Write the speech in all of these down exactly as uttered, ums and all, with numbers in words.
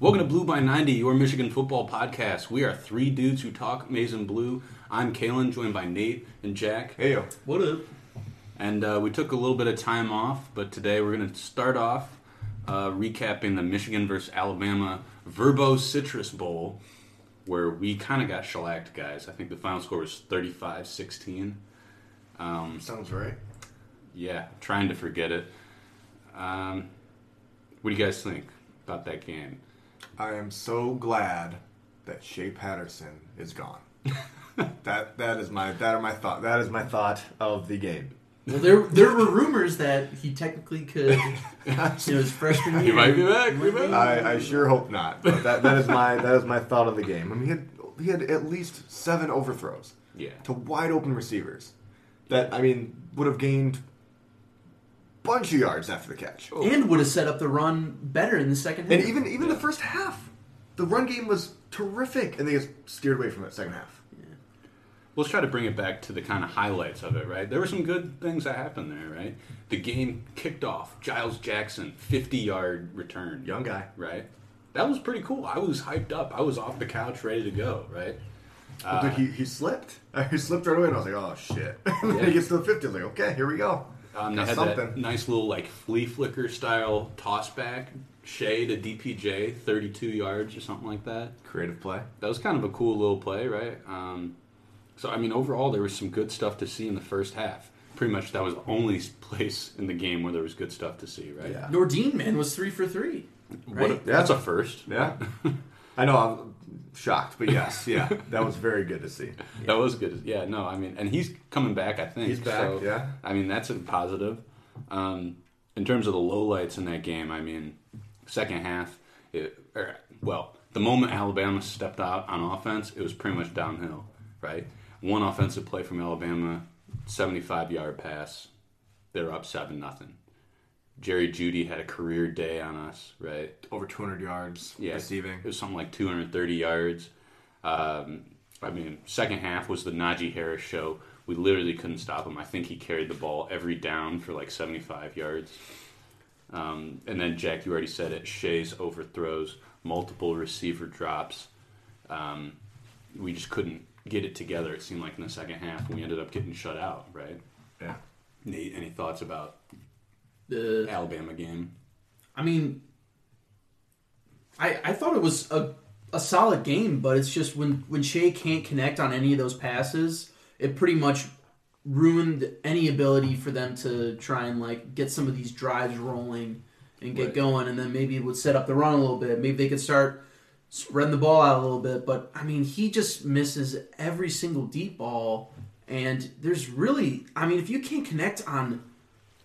Welcome to Blue by ninety, your Michigan football podcast. We are three dudes who talk maize and blue. I'm Kalen, joined by Nate and Jack. Hey, yo. What up? And uh, we took a little bit of time off, but today we're going to start off uh, recapping the Michigan versus Alabama Verbo Citrus Bowl, where we kind of got shellacked, guys. I think the final score was thirty-five sixteen. Um, Sounds right. Yeah, trying to forget it. Um, what do you guys think about that game? I am so glad that Shea Patterson is gone. that that is my that are my thought that is my thought of the game. Well, there there were rumors that he technically could. You know, his freshman year, he might be back. Might be. I, I sure hope not. But that that is my that is my thought of the game. I mean, he had he had at least seven overthrows. Yeah. To wide open receivers, that I mean would have gained bunch of yards after the catch. Oh. And would have set up the run better in the second half. And even even yeah. the first half. The run game was terrific, and they just steered away from that second half. Yeah. Let's try to bring it back to the kind of highlights of it, right? There were some good things that happened there, right? The game kicked off. Giles Jackson, fifty-yard return. Young guy. Right? That was pretty cool. I was hyped up. I was off the couch ready to go, right? Uh, Dude, he, he slipped. He slipped right away, and I was like, oh, shit. And then yeah. he gets to the fifty. I was like, okay, here we go. Um, they had something. That nice little like flea flicker style toss back, Shea to D P J, thirty-two yards or something like that. Creative play. That was kind of a cool little play, right? Um, so I mean, overall there was some good stuff to see in the first half. Pretty much that was the only place in the game where there was good stuff to see, right? Yeah. Nordine, man, was three for three. Right? What a, yeah. That's a first. Yeah. I know. I'm shocked, but yes, yeah, that was very good to see. Yeah. That was good. Yeah, no, I mean, and he's coming back, I think. He's back, so, yeah. I mean, that's a positive. Um, in terms of the lowlights in that game, I mean, second half, it, or, well, the moment Alabama stepped out on offense, it was pretty much downhill, right? One offensive play from Alabama, seventy-five-yard pass. They're up seven nothing. Jerry Jeudy had a career day on us, right? Over two hundred yards yeah, receiving. It was something like two hundred thirty yards. Um, I mean, second half was the Najee Harris show. We literally couldn't stop him. I think he carried the ball every down for like seventy-five yards. Um, and then, Jack, you already said it, Shea's overthrows, multiple receiver drops. Um, we just couldn't get it together, it seemed like, in the second half. We ended up getting shut out, right? Yeah. Nate, any thoughts about the Alabama game? I mean, I I thought it was a a solid game, but it's just when, when Shea can't connect on any of those passes, it pretty much ruined any ability for them to try and like get some of these drives rolling and get right. going, and then maybe it would set up the run a little bit. Maybe they could start spreading the ball out a little bit, but I mean, he just misses every single deep ball, and there's really, I mean, if you can't connect on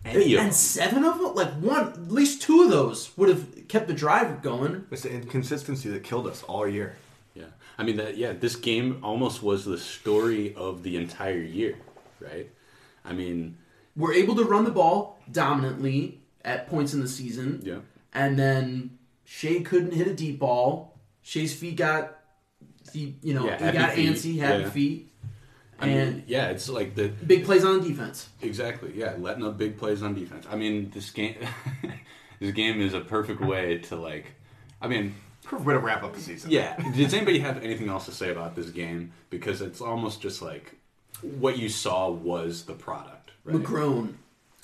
Any and of seven of them? Like, one, at least two of those would have kept the drive going. It's the inconsistency that killed us all year. Yeah. I mean, that. yeah, this game almost was the story of the entire year, right? I mean, we're able to run the ball dominantly at points in the season. Yeah. And then Shea couldn't hit a deep ball. Shea's feet got, the you know, yeah, he got feet. antsy, happy yeah. feet. I mean, and yeah, it's like the big plays on defense. Exactly, yeah, letting up big plays on defense. I mean, this game, this game is a perfect way to like, I mean, perfect way to wrap up the season. Yeah. Does anybody have anything else to say about this game? Because it's almost just like what you saw was the product. Right? McGrone,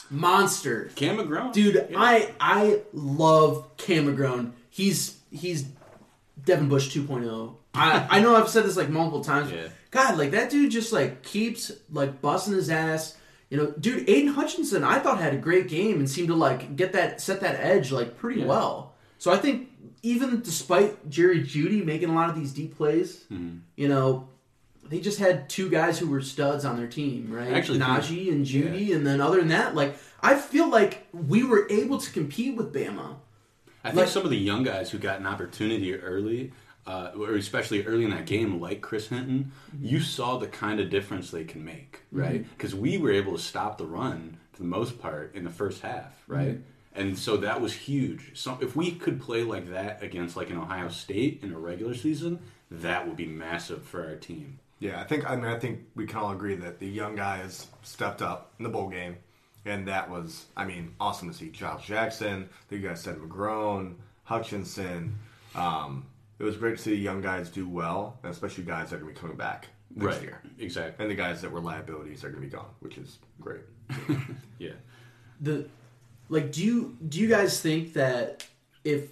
monster. Cam McGrone, dude. Yeah. I I love Cam McGrone. He's he's Devin Bush two point oh. I I know I've said this like multiple times. Yeah. God, like, that dude just, like, keeps, like, busting his ass. You know, dude, Aiden Hutchinson, I thought, had a great game and seemed to, like, get that, set that edge, like, pretty yeah. well. So I think even despite Jerry Jeudy making a lot of these deep plays, mm-hmm. you know, they just had two guys who were studs on their team, right? Actually, Najee yeah. and Jeudy, yeah. and then other than that, like, I feel like we were able to compete with Bama. I think like, some of the young guys who got an opportunity early... Uh, or especially early in that game, like Chris Hinton, mm-hmm. you saw the kind of difference they can make, right? Because mm-hmm. we were able to stop the run for the most part in the first half, right? Mm-hmm. And so that was huge. So if we could play like that against like an Ohio State in a regular season, that would be massive for our team. Yeah, I think I mean I think we can all agree that the young guys stepped up in the bowl game, and that was I mean awesome to see. Giles Jackson, the guys said McGrone, Hutchinson. um, it was great to see the young guys do well, and especially guys that are going to be coming back next right. year. Exactly. And the guys that were liabilities are going to be gone, which is great. Yeah. The like, do you do you guys think that if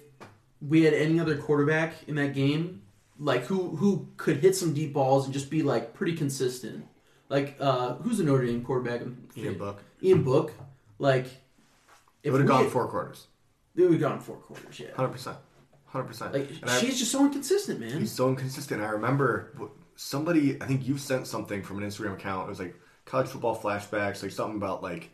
we had any other quarterback in that game, like who who could hit some deep balls and just be like pretty consistent? Like, uh, who's the Notre Dame quarterback? Ian Book. Ian Book. Like, it would have gone had, four quarters. It would have gone four quarters. Yeah, hundred percent, hundred percent. Like, and she's I, just so inconsistent, man. She's so inconsistent. I remember somebody. I think you sent something from an Instagram account. It was like college football flashbacks, like something about like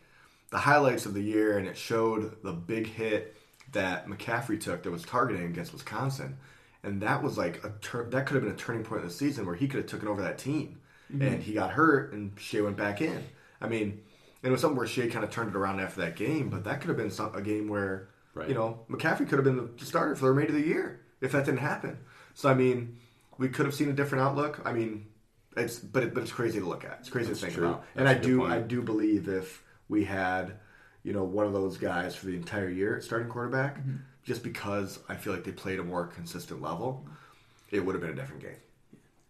the highlights of the year, and it showed the big hit that McCaffrey took that was targeting against Wisconsin, and that was like a tur- that could have been a turning point in the season where he could have taken over that team. Mm-hmm. And he got hurt, and Shea went back in. I mean, it was something where Shea kind of turned it around after that game, but that could have been some, a game where, right. you know, McCaffrey could have been the starter for the remainder of the year if that didn't happen. So, I mean, we could have seen a different outlook. I mean, it's but, it, but it's crazy to look at. It's crazy That's to think true. About. That's and I do point. I do believe if we had, you know, one of those guys for the entire year at starting quarterback, mm-hmm. just because I feel like they played a more consistent level, it would have been a different game.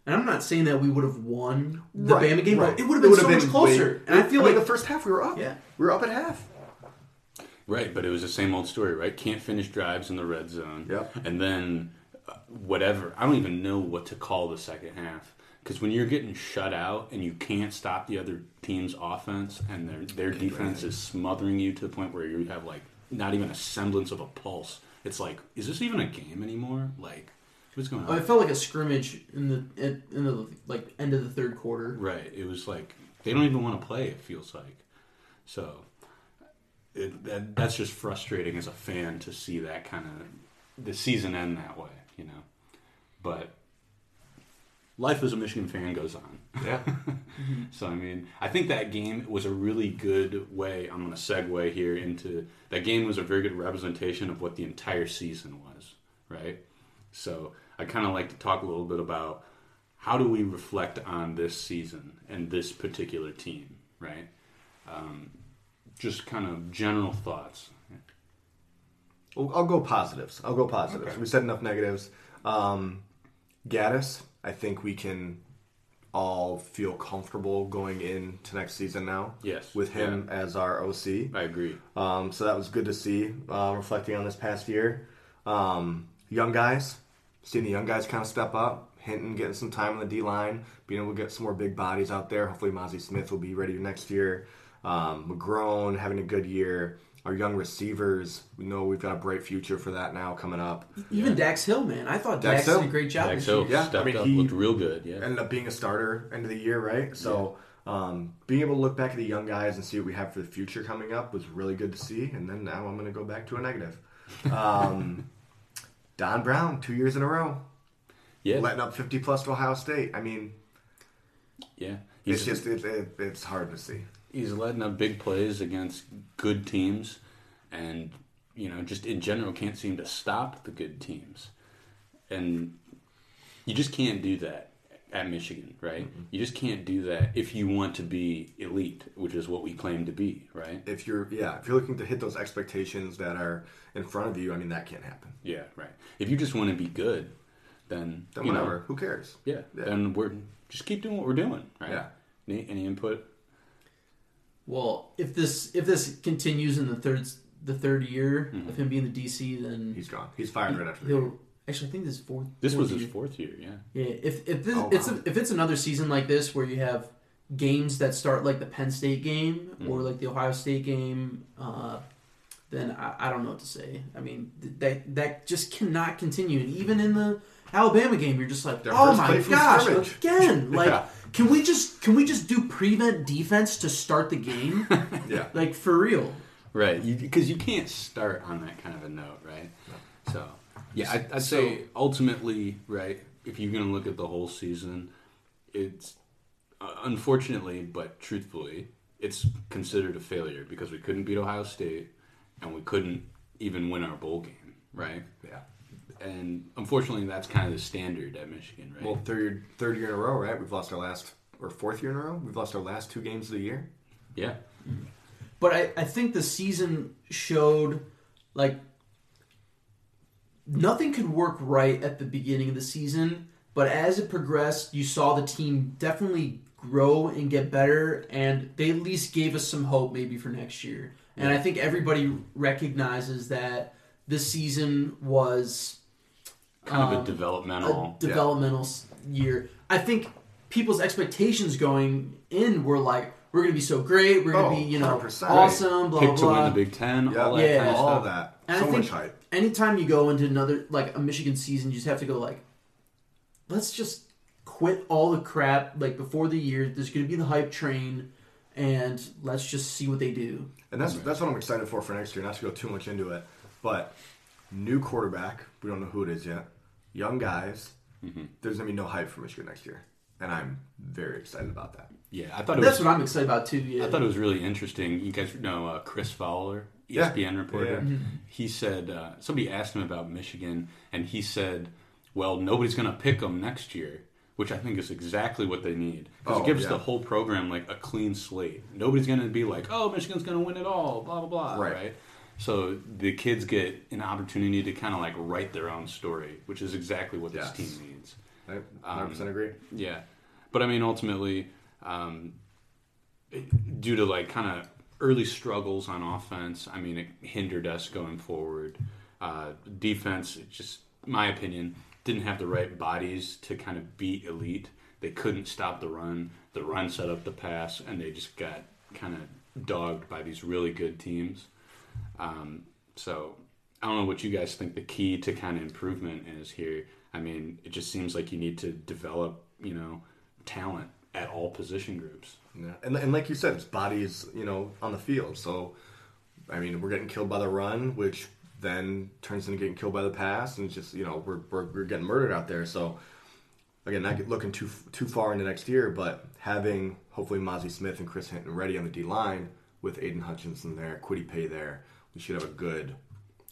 And I'm not saying that we would have won the right, Bama game, right. but it would have been would so have been much closer. Way, and I feel I mean, like the first half we were up. Yeah. We were up at half. Right, but it was the same old story, right? Can't finish drives in the red zone. Yep. And then uh, whatever. I don't even know what to call the second half. Because when you're getting shut out and you can't stop the other team's offense and their their Good defense right. is smothering you to the point where you have like not even a semblance of a pulse. It's like, is this even a game anymore? Like... What's going on? Oh, it felt like a scrimmage in the in, in the like end of the third quarter. Right. It was like they don't even want to play. It feels like so. It, that that's just frustrating as a fan to see that kind of the season end that way, you know. But life as a Michigan fan goes on. Yeah. So I mean, I think that game was a really good way. I'm going to segue here into that game was a very good representation of what the entire season was. Right. So I kind of like to talk a little bit about how do we reflect on this season and this particular team, right? Um, just kind of general thoughts. Well, I'll go positives. I'll go positives. Okay. We said enough negatives. Um, Gattis, I think we can all feel comfortable going into next season now. Yes. With him yeah. as our O C. I agree. Um, so that was good to see, uh, reflecting on this past year. Um, young guys. Seeing the young guys kind of step up. Hinton getting some time on the D-line. Being able to get some more big bodies out there. Hopefully Mazi Smith will be ready next year. Um, McGrone having a good year. Our young receivers. We know we've got a bright future for that now coming up. Even yeah. Dax Hill, man. I thought Dax, Dax Hill. did a great job. Dax Hill yeah. stepped I mean, up, he looked real good. Yeah. Ended up being a starter end of the year, right? So yeah. um, being able to look back at the young guys and see what we have for the future coming up was really good to see. And then now I'm going to go back to a negative. Um Don Brown, two years in a row. Yeah. Letting up fifty plus to Ohio State. I mean, yeah, he's it's just, it, it, it's hard to see. He's letting up big plays against good teams and, you know, just in general can't seem to stop the good teams. And you just can't do that at Michigan, right? Mm-hmm. You just can't do that if you want to be elite, which is what we claim to be, right? If you're, yeah, if you're looking to hit those expectations that are in front of you, I mean, that can't happen. Yeah, right. If you just want to be good, then, then you whatever. Know, who cares? Yeah, yeah. Then we're just keep doing what we're doing, right? Yeah. Any, any input? Well, if this if this continues in the third the third year mm-hmm. of him being the D C, then he's gone. He's fired he, right after. He'll. Actually, I think this is fourth. This fourth was year. His fourth year, yeah. Yeah. If if this, oh, wow. it's a, if it's another season like this where you have games that start like the Penn State game mm-hmm. or like the Ohio State game, uh, then I, I don't know what to say. I mean, th- that that just cannot continue. And even in the Alabama game, you're just like, Their oh my gosh, again. Like, yeah. can we just can we just do prevent defense to start the game? Yeah. Like for real. Right, because you, you can't start on that kind of a note, right? No. So. Yeah, I'd, I'd so, say ultimately, right, if you're going to look at the whole season, it's uh, unfortunately, but truthfully, it's considered a failure because we couldn't beat Ohio State and we couldn't even win our bowl game, right? Yeah. And unfortunately, that's kind of the standard at Michigan, right? Well, third, third year in a row, right? We've lost our last, or fourth year in a row? We've lost our last two games of the year? Yeah. But I, I think the season showed, like, nothing could work right at the beginning of the season, but as it progressed, you saw the team definitely grow and get better, and they at least gave us some hope maybe for next year. And I think everybody recognizes that this season was kind um, of a developmental, a developmental yeah. year. I think people's expectations going in were like, we're going to be so great, we're going to oh, be, you know, one hundred percent. Awesome, blah, blah, blah. Pick to win the Big Ten, yep. all that yeah, kind of all stuff. That. And so I think much hype. Anytime you go into another, like, a Michigan season, you just have to go, like, let's just quit all the crap, like, before the year. There's going to be the hype train, and let's just see what they do. And that's that's what I'm excited for for next year, not to go too much into it. But new quarterback, we don't know who it is yet, young guys, mm-hmm. there's going to be no hype for Michigan next year. And I'm very excited about that. Yeah, I thought it that's was, what I'm excited about, too. Yeah. I thought it was really interesting. You guys know uh, Chris Fowler, E S P N yeah. reporter. Yeah. Mm-hmm. He said, uh, somebody asked him about Michigan, and he said, well, nobody's going to pick them next year, which I think is exactly what they need. Because oh, it gives yeah. the whole program like a clean slate. Nobody's going to be like, oh, Michigan's going to win it all, blah, blah, blah. Right. right? So the kids get an opportunity to kind of like write their own story, which is exactly what yes. this team needs. I one hundred percent um, agree. Yeah. But, I mean, ultimately, um, it, due to, like, kind of early struggles on offense, I mean, it hindered us going forward. Uh, defense, it just, my opinion, didn't have the right bodies to kind of beat elite. They couldn't stop the run. The run set up the pass, and they just got kind of dogged by these really good teams. Um, so, I don't know what you guys think the key to kind of improvement is here. I mean, it just seems like you need to develop, you know, talent at all position groups. Yeah. And, and like you said, it's bodies, you know, on the field. So, I mean, we're getting killed by the run, which then turns into getting killed by the pass. And it's just, you know, we're we're, we're getting murdered out there. So, again, not looking too too far into next year, but having hopefully Mazi Smith and Chris Hinton ready on the D-line with Aiden Hutchinson there, Quiddy Pay there, we should have a good,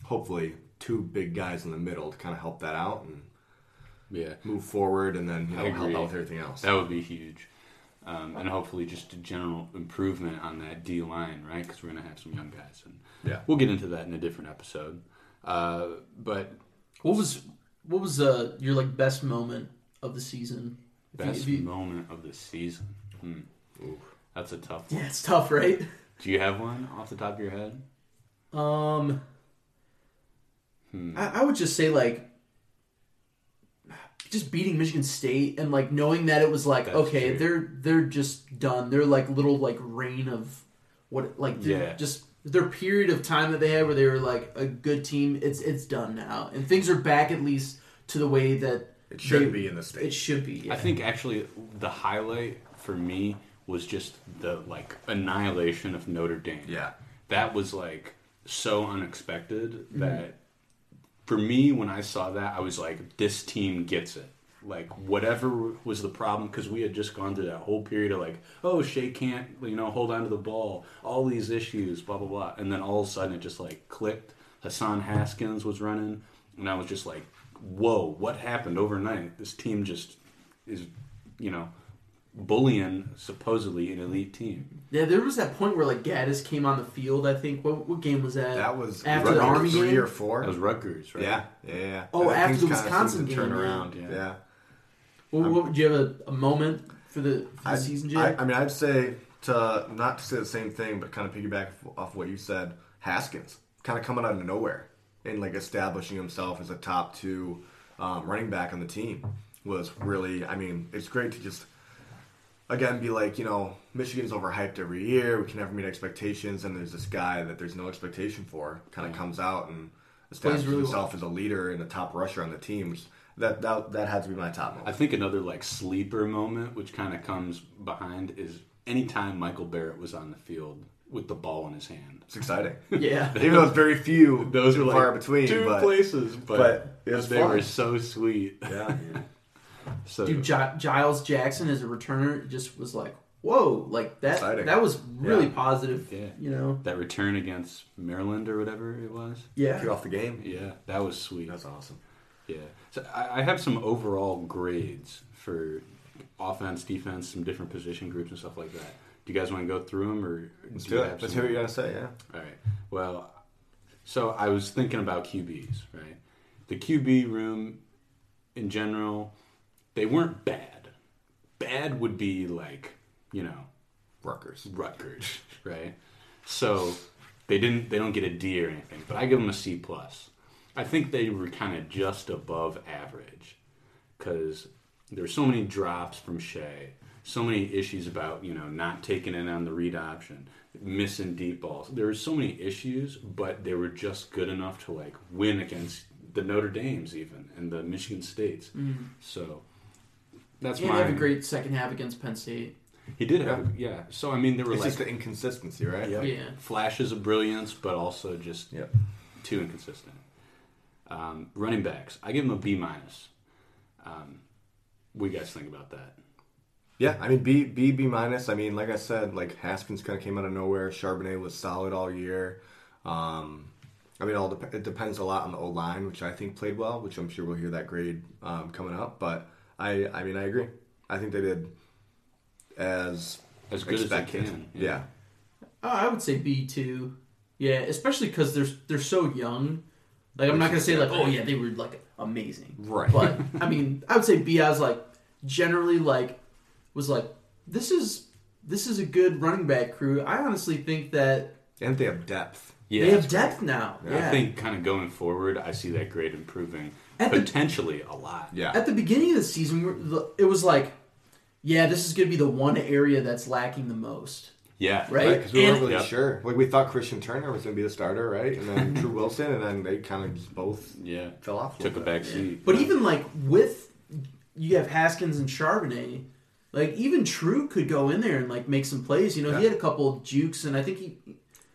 hopefully, two big guys in the middle to kind of help that out and yeah, move forward and then you know, help out with everything else. That would be huge. Um, and hopefully just a general improvement on that D-line, right? Because we're going to have some young guys. And yeah. We'll get into that in a different episode. Uh, but what was what was uh, your like best moment of the season? Best you, you... moment of the season? Hmm. Ooh, that's a tough one. Yeah, it's tough, right? Do you have one off the top of your head? Um, hmm. I, I would just say like just beating Michigan State and like knowing that it was like that's okay true. they're they're just done they're like little like reign of what like yeah. just their period of time that they had where they were like a good team it's it's done now and things are back at least to the way that it should they, be in the state it should be yeah. I think actually the highlight for me was just the like annihilation of Notre Dame. Yeah, that was like so unexpected mm-hmm. that for me, when I saw that, I was like, this team gets it. Like, whatever was the problem, because we had just gone through that whole period of like, oh, Shea can't, you know, hold on to the ball, all these issues, blah, blah, blah. And then all of a sudden, it just, like, clicked. Hassan Haskins was running, and I was just like, whoa, what happened overnight? This team just is, you know, bullying, supposedly, an elite team. Yeah, there was that point where, like, Gattis came on the field, I think. What, what game was that? That was after Rutgers, the Army game? Three or four. That was Rutgers, right? Yeah, yeah, yeah. Oh, that after the Wisconsin game. Turnaround, yeah. yeah. Well, what, do you have a, a moment for the, for the season, Jay? I, I mean, I'd say, to not to say the same thing, but kind of piggyback off what you said, Haskins, kind of coming out of nowhere and, like, establishing himself as a top two um, running back on the team was really, I mean, it's great to just... Again, be like, you know, Michigan's overhyped every year. We can never meet expectations. And there's this guy that there's no expectation for kind of yeah. comes out and establishes really himself well. As a leader and a top rusher on the team. That that that had to be my top moment. I think another, like, sleeper moment, which kind of comes behind, is anytime Michael Barrett was on the field with the ball in his hand. It's exciting. Yeah. Even though it's very few. Those are, like, far between. Two but, places. But, but it was they fun. Were so sweet. Yeah, yeah. So, dude, G- Giles Jackson as a returner just was like, whoa, like that exciting. That was really yeah. positive, yeah. you know. That return against Maryland or whatever it was. Yeah. Get off the game. Yeah, that was sweet. That's awesome. Yeah. So I, I have some overall grades for offense, defense, some different position groups and stuff like that. Do you guys want to go through them? Or Let's do, do it. Let's hear what you got to say, yeah. All right. Well, so I was thinking about Q Bs, right? the Q B room in general, they weren't bad. Bad would be like, you know, Rutgers. Rutgers, right? So they didn't. They don't get a D or anything, but I give them a C plus. I think they were kind of just above average because there were so many drops from Shea, so many issues about, you know, not taking in on the read option, missing deep balls. There were so many issues, but they were just good enough to like win against the Notre Dames even and the Michigan States. Mm-hmm. So that's yeah, my. He had a great second half against Penn State. He did have, yeah. yeah. So I mean, there were it's like just the inconsistency, right? Yep. Yeah, flashes of brilliance, but also just yep. too inconsistent. Um, running backs, I give them a B minus. Um, what do you guys think about that? Yeah, I mean B B B minus. I mean, like I said, like Haskins kind of came out of nowhere. Charbonnet was solid all year. Um, I mean, it all de- it depends a lot on the O line, which I think played well, which I'm sure we'll hear that grade um, coming up. But I, I mean, I agree. I think they did as as good expected. As they can. Yeah, yeah. Uh, I would say B two. Yeah, especially because they're they're so young. Like, I'm not going to say, like, oh, yeah, they were, like, amazing. Right. But, I mean, I would say B, I was, like, generally, like, was, like, this is this is a good running back crew. I honestly think that... And they have depth. Yeah, they have depth right. now. Yeah. Yeah. I think kind of going forward, I see that grade improving at potentially the, a lot. Yeah. At the beginning of the season, it was like, yeah, this is going to be the one area that's lacking the most. Yeah, right. Because right, we weren't really yep. sure. Like we thought Christian Turner was going to be the starter, right? And then True Wilson, and then they kind of just both yeah fell off. Took a back seat. Yeah. But yeah. even like with you have Haskins and Charbonnet, like even True could go in there and like make some plays. You know, yeah. he had a couple of jukes, and I think he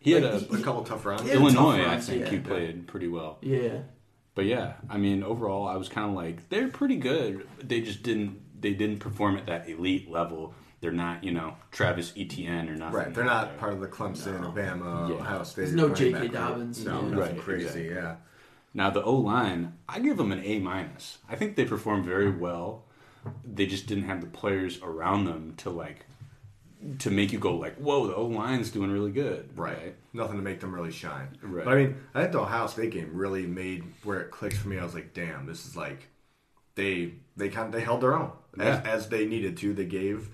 he like, had a, he, a couple tough rounds. Illinois, tough runs, I think yeah. he played pretty well. Yeah. But yeah, I mean, overall, I was kind of like they're pretty good. They just didn't they didn't perform at that elite level. They're not, you know, Travis Etienne or nothing. Right, they're not there. Part of the Clemson, no. Alabama, yeah. Ohio State. There's no J K. Dobbins. No, yeah. nothing right, crazy, exactly. yeah. Now, the O-line, I give them an A minus. I think they performed very well. They just didn't have the players around them to, like, to make you go, like, whoa, the O-line's doing really good. Right. right? Nothing to make them really shine. Right. But, I mean, I think the Ohio State game really made where it clicked for me. I was like, damn, this is like, they they kind of, they held their own. Yeah. As, as they needed to, they gave...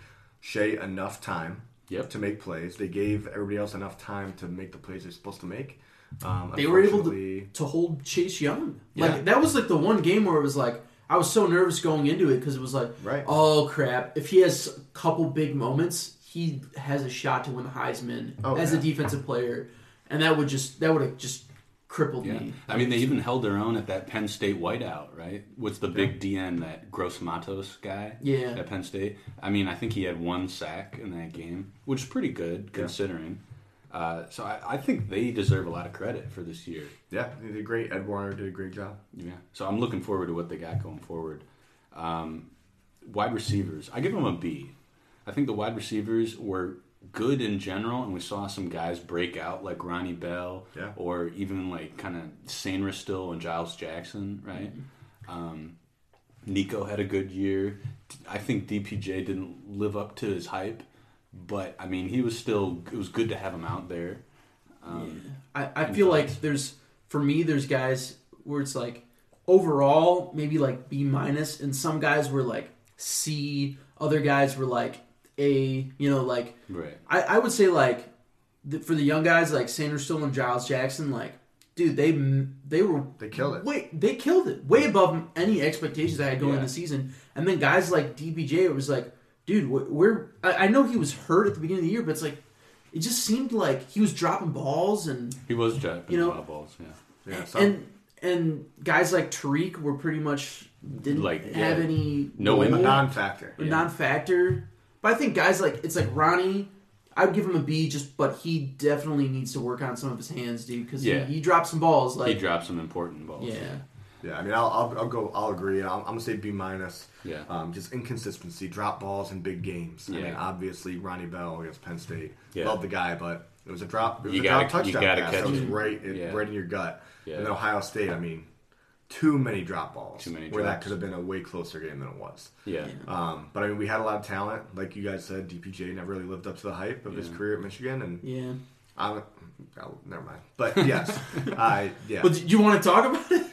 Shea enough time yep. to make plays. They gave everybody else enough time to make the plays they're supposed to make. Um, they were able to, to hold Chase Young. Yeah. Like that was like the one game where it was like I was so nervous going into it because it was like, right. oh crap! If he has a couple big moments, he has a shot to win the Heisman oh, as yeah. a defensive player, and that would just that would have just crippled yeah. me. I mean, they even held their own at that Penn State whiteout, right? With the big yeah. D N, that Gross Matos guy yeah. at Penn State. I mean, I think he had one sack in that game, which is pretty good considering. Yeah. Uh, so I, I think they deserve a lot of credit for this year. Yeah, they did great. Ed Warner did a great job. Yeah. So I'm looking forward to what they got going forward. Um, wide receivers, I give them a B. I think the wide receivers were... good in general, and we saw some guys break out like Ronnie Bell yeah. or even like kind of Saner still and Giles Jackson, right? Mm-hmm. Um, Nico had a good year. I think D P J didn't live up to his hype, but I mean, he was still, it was good to have him out there. Um, yeah. I, I feel thoughts. Like there's, for me, there's guys where it's like overall, maybe like B minus, and some guys were like C, other guys were like A, you know, like, right. I, I would say, like, the, for the young guys, like, Sanderson and Giles Jackson, like, dude, they they were... They killed it. Wait, they killed it. Way above any expectations I had going yeah. into the season. And then guys like D B J, it was like, dude, we're... I, I know he was hurt at the beginning of the year, but it's like, it just seemed like he was dropping balls and... He was dropping you know, balls, yeah. yeah so. And and guys like Tariq were pretty much... Didn't like, have yeah. any... No, goal, non-factor. Yeah. Non-factor... But I think guys like, it's like Ronnie, I would give him a B, just but he definitely needs to work on some of his hands, dude, because yeah. he, he drops some balls. Like, he drops some important balls. Yeah. Yeah, I mean, I'll I'll, I'll go, I'll agree. I'll, I'm going to say B minus. Yeah. Um, just inconsistency, drop balls in big games. Yeah. I mean, obviously, Ronnie Bell against Penn State. Yeah. Love the guy, but it was a drop, it was you a gotta, drop touchdown pass. Catch so it was right, it, yeah. right in your gut. Yeah. And then Ohio State, I mean, too many drop balls. Too many drops. Where that could have been a way closer game than it was. Yeah. Um, but I mean, we had a lot of talent. Like you guys said, D P J never really lived up to the hype of yeah. his career at Michigan. And yeah. I'm, oh, never mind. But yes. I, yeah. Well, do you want to talk about it?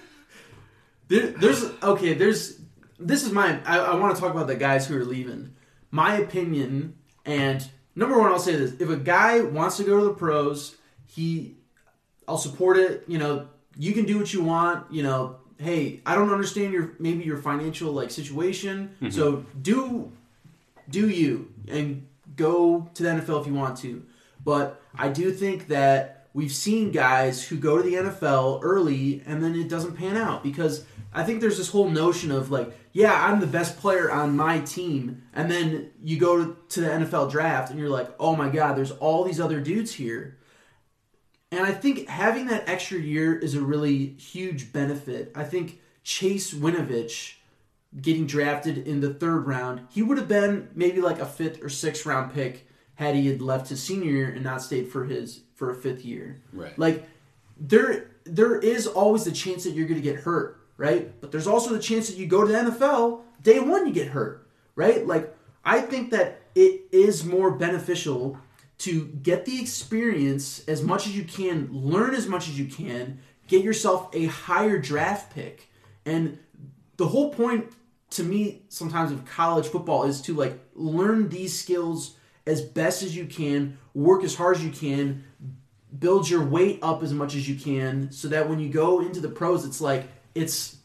There, there's okay. There's this is my. I, I want to talk about the guys who are leaving. My opinion, and number one, I'll say this: if a guy wants to go to the pros, he, I'll support it. You know, you can do what you want. You know, hey, I don't understand your maybe your financial like situation, mm-hmm. so do do you and go to the N F L if you want to. But I do think that we've seen guys who go to the N F L early and then it doesn't pan out because I think there's this whole notion of like, yeah, I'm the best player on my team. And then you go to the N F L draft and you're like, oh my God, there's all these other dudes here. And I think having that extra year is a really huge benefit. I think Chase Winovich getting drafted in the third round, he would have been maybe like a fifth or sixth round pick had he had left his senior year and not stayed for his for a fifth year. Right. Like there there is always the chance that you're going to get hurt, right? But there's also the chance that you go to the N F L, day one you get hurt, right? Like I think that it is more beneficial to get the experience as much as you can, learn as much as you can, get yourself a higher draft pick. And the whole point to me sometimes of college football is to like learn these skills as best as you can, work as hard as you can, build your weight up as much as you can, so that when you go into the pros, it's like, it's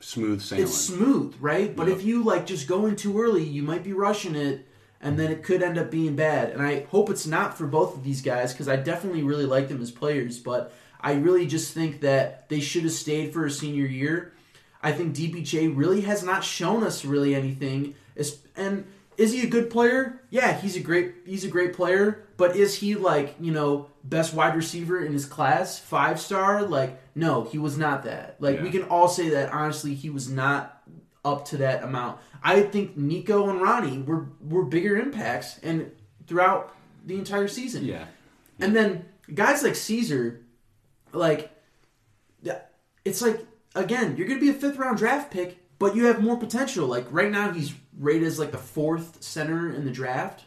smooth sailing. It's smooth, right? But yep. if you like just go in too early, you might be rushing it, and then it could end up being bad. And I hope it's not for both of these guys, because I definitely really like them as players, but I really just think that they should have stayed for a senior year. I think D P J really has not shown us really anything, and is he a good player? Yeah, he's a great he's a great player, but is he like, you know, best wide receiver in his class, five star? Like, no, he was not that. Like yeah. we can all say that honestly he was not up to that amount. I think Nico and Ronnie were were bigger impacts and throughout the entire season. Yeah. yeah. And then guys like Caesar, like it's like again, you're going to be a fifth round draft pick, but you have more potential. Like right now he's rated as like the fourth center in the draft,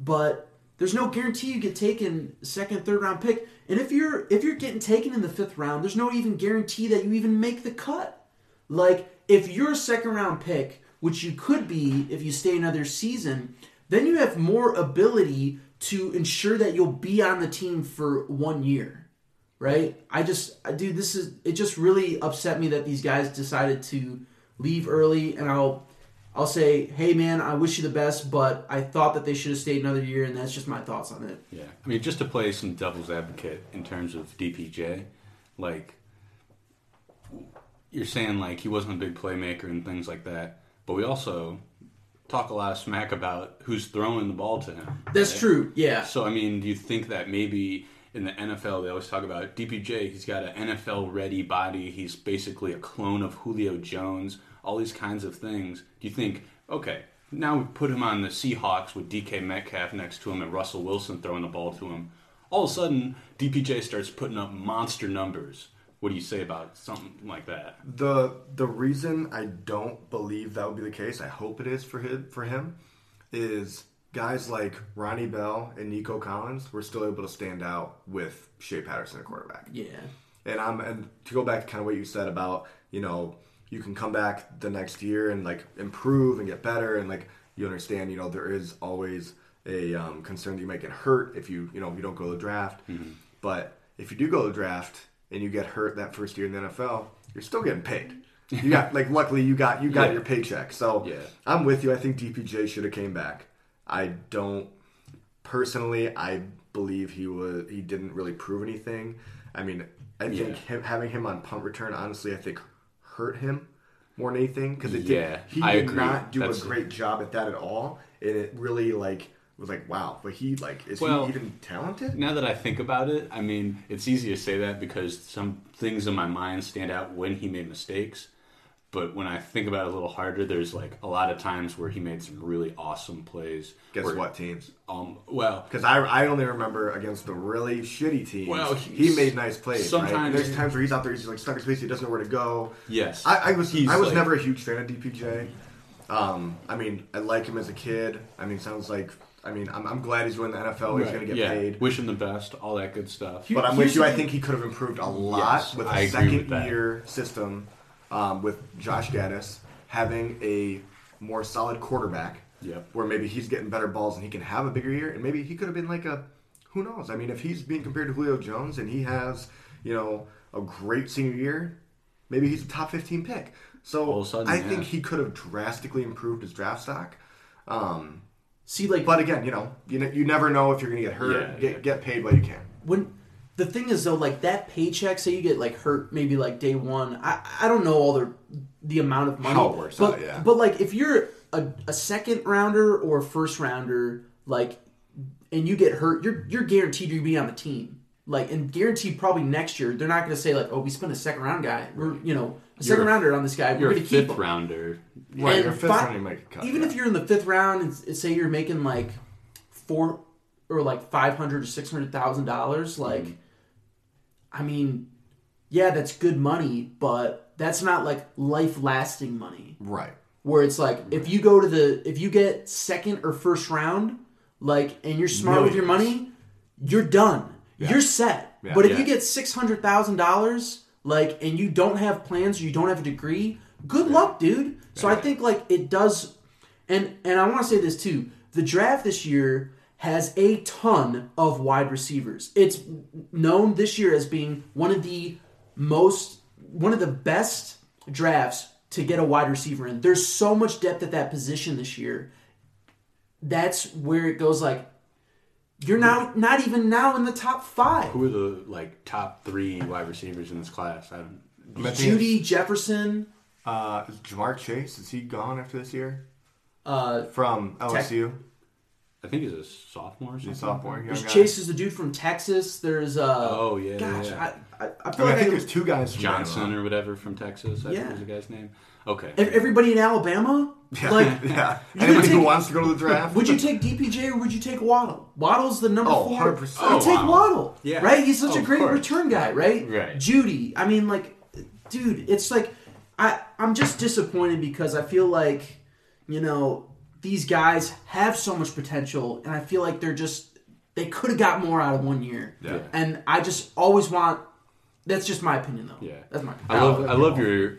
but there's no guarantee you get taken second, third round pick. And if you're if you're getting taken in the fifth round, there's no even guarantee that you even make the cut. Like if you're a second round pick, which you could be if you stay another season, then you have more ability to ensure that you'll be on the team for one year, right? I just I, dude, this is it. Just really upset me that these guys decided to leave early, and I'll. I'll say, hey, man, I wish you the best, but I thought that they should have stayed another year, and that's just my thoughts on it. Yeah. I mean, just to play some devil's advocate in terms of D P J, like, you're saying, like, he wasn't a big playmaker and things like that, but we also talk a lot of smack about who's throwing the ball to him. That's right? True, yeah. So, I mean, do you think that maybe in the N F L, they always talk about D P J, he's got an N F L-ready body, he's basically a clone of Julio Jones, all these kinds of things. Do you think, okay, now we put him on the Seahawks with D K Metcalf next to him and Russell Wilson throwing the ball to him. All of a sudden, D P J starts putting up monster numbers. What do you say about something like that? The the reason I don't believe that would be the case, I hope it is for him, for him, is guys like Ronnie Bell and Nico Collins were still able to stand out with Shea Patterson at quarterback. Yeah. And I'm and to go back to kind of what you said about, you know, you can come back the next year and like improve and get better, and like you understand, you know, there is always a um, concern that you might get hurt if you you know if you don't go to the draft. Mm-hmm. But if you do go to the draft and you get hurt that first year in the N F L, you're still getting paid. You got like luckily you got you got yeah. your paycheck. So yeah. I'm with you. I think D P J should have came back. I don't personally. I believe he was he didn't really prove anything. I mean, I yeah. think him, having him on punt return, honestly, I think. hurt him more than anything because it yeah, did he I did agree. not do That's a great job at that at all, and it really like was like wow, but he like is well, he even talented? Now that I think about it, I mean it's easy to say that because some things in my mind stand out when he made mistakes, but when I think about it a little harder, there's like a lot of times where he made some really awesome plays. Guess where, what teams? Um, well, because I I only remember against the really shitty teams. Well, he made nice plays. Sometimes right? there's times where he's out there, he's like stuck in space, he doesn't know where to go. Yes, I, I was he's I was like, never a huge fan of D P J. Um, I mean, I like him as a kid. I mean, sounds like. I mean, I'm, I'm glad he's doing the N F L. Right. He's going to get yeah. paid. Wish him the best, all that good stuff. But I'm with you. I think he could have improved a lot yes, with a second with year system. um, with Josh Gattis having a more solid quarterback, yep. where maybe he's getting better balls and he can have a bigger year, and maybe he could have been like a, who knows? I mean, if he's being compared to Julio Jones and he has, you know, a great senior year, maybe he's a top fifteen pick. So sudden, I yeah. think he could have drastically improved his draft stock. Um, See, like, but again, you know, you n- you never know if you're gonna get hurt, yeah, get yeah. get paid while you can. When the thing is though, like that paycheck, say you get like hurt maybe like day one. I I don't know all the the amount of money, how it works but, out, yeah. but like if you're a, a second rounder or a first rounder, like, and you get hurt, you're you're guaranteed you're gonna be on the team. Like, and guaranteed probably next year, they're not going to say, like, oh, we spent a second-round guy. We're, you know, a second-rounder on this guy. We're going to keep him. Rounder. Right, and your fifth fi- rounder. You make a cut. Even yeah. if you're in the fifth round and say you're making, like, four or, like, five hundred thousand dollars or six hundred thousand dollars, like, mm. I mean, yeah, that's good money, but that's not, like, life-lasting money. Right. Where it's, like, if you go to the – if you get second or first round, like, and you're smart Millions. with your money, you're done. Yeah. You're set. Yeah, but if yeah. you get six hundred thousand dollars, like, and you don't have plans or you don't have a degree, good yeah. luck, dude. So yeah. I think, like, it does... And and I want to say this, too. The draft this year has a ton of wide receivers. It's known this year as being one of the most... One of the best drafts to get a wide receiver in. There's so much depth at that position this year. That's where it goes, like... You're now not even now in the top five. Who are the like top three wide receivers in this class? I don't. Jeudy, Jefferson. Uh, is Jamar Chase, is he gone after this year? Uh, from L S U. Tech- I think he's a sophomore. Or he's a sophomore. There's Chase is the dude from Texas. There's uh. Oh yeah. Gosh, yeah. I I, I, feel I, mean, like I think I, there's two guys. From Johnson Alabama. Or whatever from Texas. I yeah. think was the guy's name. Okay. Everybody in Alabama. Yeah, like, yeah. Anybody take, who wants to go to the draft. Would you take D P J or would you take Waddle? Waddle's the number oh, four. one hundred percent Oh, take Waddle. Waddle. Yeah. Right? He's such oh, a great return guy, right? Right. Jeudy. I mean, like, dude, it's like, I, I'm just disappointed because I feel like, you know, these guys have so much potential, and I feel like they're just, they could have got more out of one year. Yeah. And I just always want, that's just my opinion, though. Yeah. That's my opinion. I love, I love your,